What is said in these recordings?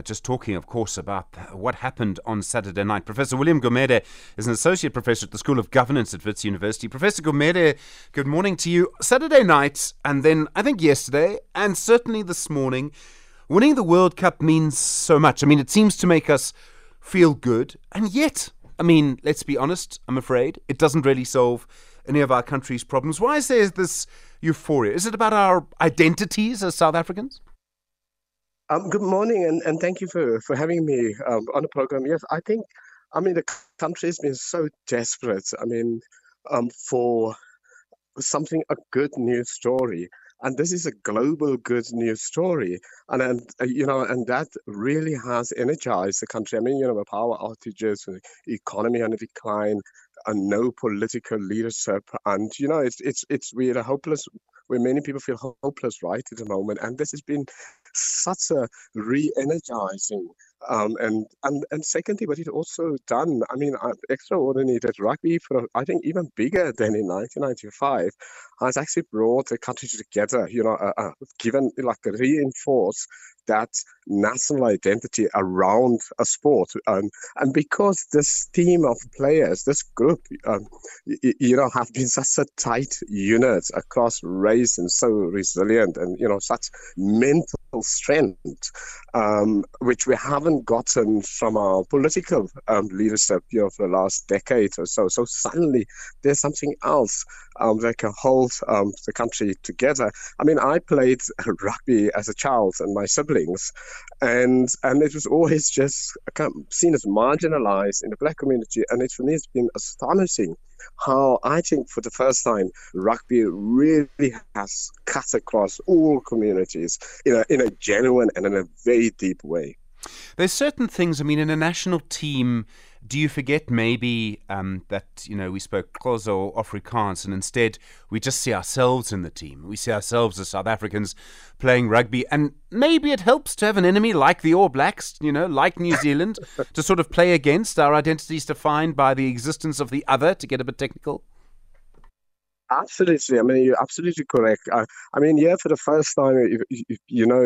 just talking, of course, about what happened on Saturday night. Professor William Gumede is an associate professor at the School of Governance at Wits University. Professor Gumede, good morning to you. Saturday night, and then I think yesterday, and certainly this morning, winning the World Cup means so much. I mean, it seems to make us feel good, and yet, I mean, let's be honest, I'm afraid it doesn't really solve any of our country's problems. Why is there this euphoria? Is it about our identities as South Africans? Good morning, and thank you for having me on the program. Yes, I think, I mean, the country's been so desperate, I mean, for something, a good news story. And this is a global good news story. And that really has energized the country. I mean, you know, the power outages, the economy on a decline, and no political leadership. And, you know, it's we're hopeless, where many people feel hopeless right at the moment. And this has been such a re-energizing. And secondly, what it also done, I mean, extraordinary that rugby, for I think even bigger than in 1995, has actually brought the country together, you know, given like reinforced that national identity around a sport. And because this team of players, this group, you know, have been such a tight unit across race and so resilient and, you know, such mental strength, which we haven't gotten from our political leadership, you know, for the last decade or so. So suddenly there's something else that can hold the country together. I mean, I played rugby as a child and my siblings, and it was always just seen as marginalized in the black community. And it, for me, it's been astonishing how I think for the first time rugby really has cut across all communities in a genuine and in a very deep way. There's certain things, I mean, in a national team, do you forget maybe that, you know, we spoke Khoza or Afrikaans, and instead we just see ourselves in the team. We see ourselves as South Africans playing rugby, and maybe it helps to have an enemy like the All Blacks, you know, like New Zealand, to sort of play against. Our identities defined by the existence of the other, to get a bit technical. Absolutely. I mean, you're absolutely correct. I mean, yeah, for the first time, you know,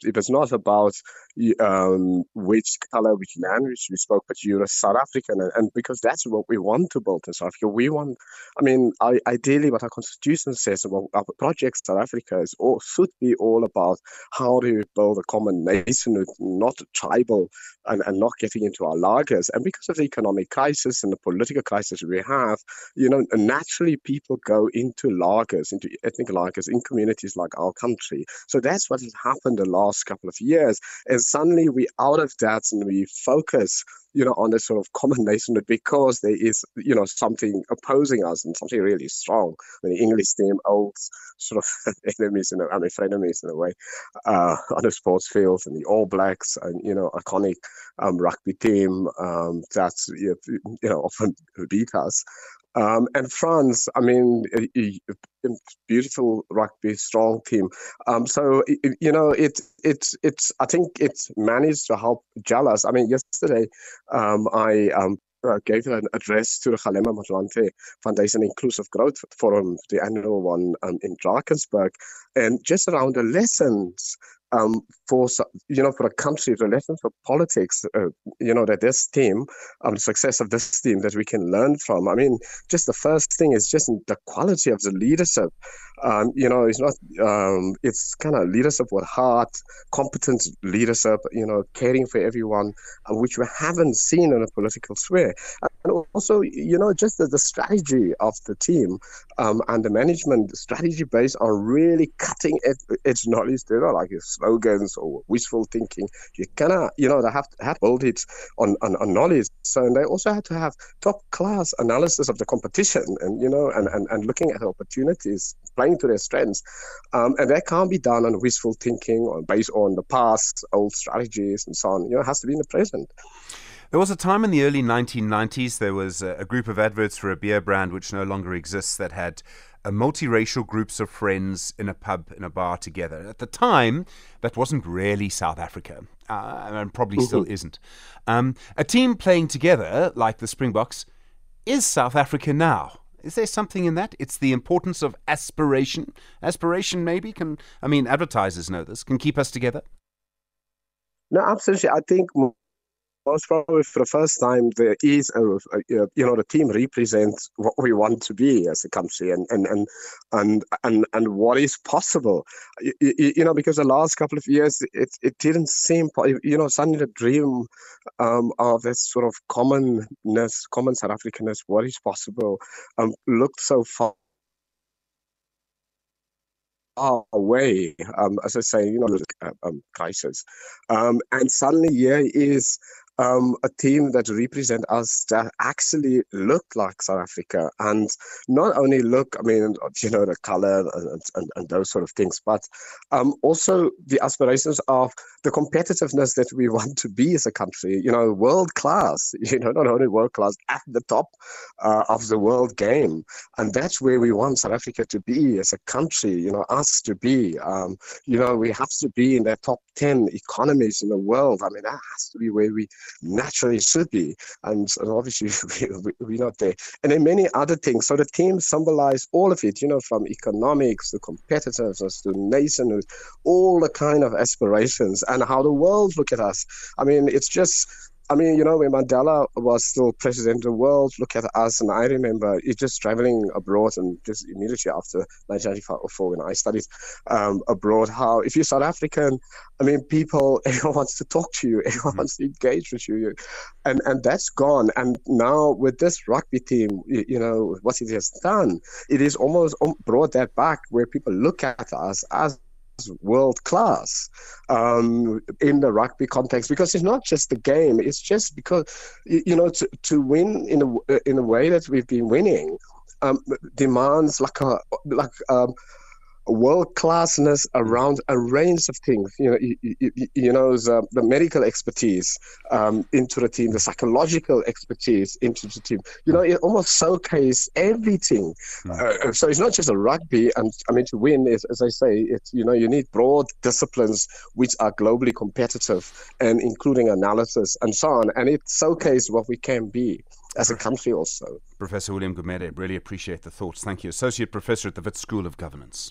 it was not about which color, which language we spoke, but you're a South African. And because that's what we want to build in South Africa. We want, I mean, ideally what our constitution says about our project South Africa is all, should be all about how do we build a common nation, not tribal and not getting into our lagers. And because of the economic crisis and the political crisis we have, you know, naturally people go into lagers, into ethnic lagers, in communities like our country. So that's what has happened the last couple of years. And suddenly we're out of that and we focus, you know, on this sort of common nation, because there is, you know, something opposing us and something really strong. I mean, the English team, old sort of enemies, you know, I mean, frenemies in a way, on the sports field, and the All Blacks, and, you know, iconic rugby team that, you know, often beat us. And France, I mean, beautiful rugby, strong team. So, you know, it's. I think it's managed to help gel us. I mean, yesterday, I gave an address to the Halema Morante Foundation Inclusive Growth Forum, the annual one in Drakensberg, and just around the lessons for, you know, for a country, the lessons for politics, you know, that this team, the success of this team that we can learn from. I mean, just the first thing is just the quality of the leadership. You know, it's not, it's kind of leadership with heart, competent leadership, you know, caring for everyone, which we haven't seen in a political sphere. And also, you know, just the strategy of the team and the management, the strategy based on really cutting edge knowledge. They're not like slogans or wishful thinking. You cannot, you know, they have to build it on knowledge. So, and they also had to have top class analysis of the competition, and, you know, and looking at opportunities, playing to their strengths. And that can't be done on wishful thinking or based on the past, old strategies and so on. You know, it has to be in the present. There was a time in the early 1990s, there was a group of adverts for a beer brand which no longer exists that had multiracial groups of friends in a pub, in a bar together. At the time, that wasn't really South Africa, and probably still isn't. A team playing together, like the Springboks, is South Africa now. Is there something in that? It's the importance of aspiration. Aspiration maybe can, I mean, advertisers know this, can keep us together. No, absolutely. I think most probably for the first time, there is, the team represents what we want to be as a country and what is possible. Because the last couple of years, it didn't seem, suddenly the dream of this sort of common South Africanness, what is possible, looked so far away, as I say, crisis. And suddenly here is a team that represent us that actually look like South Africa, and not only look, the color and those sort of things, but also the aspirations of the competitiveness that we want to be as a country, world class, not only world class, at the top of the world game. And that's where we want South Africa to be as a country, us to be, we have to be in the top 10 economies in the world. That has to be where we naturally should be, and obviously we're not there, and then many other things. So the team symbolize all of it, from economics to competitiveness to nationhood, all the kind of aspirations and how the world look at us. When Mandela was still president, the world looked at us, and I remember just traveling abroad, and just immediately after 1994 when I studied abroad, how if you're South African, people, everyone wants to talk to you, everyone wants to engage with you, and that's gone. And now with this rugby team, what it has done, it is almost brought that back, where people look at us as world class in the rugby context, because it's not just the game, it's just because to win in a way that we've been winning demands world classness around a range of things. The medical expertise into the team, the psychological expertise into the team. It almost showcases everything. Nice. So it's not just a rugby, and to win is, as I say, it's you need broad disciplines which are globally competitive, and including analysis and so on. And it showcases what we can be as a country also. Professor William Gumede, really appreciate the thoughts. Thank you. Associate Professor at the Wits School of Governance.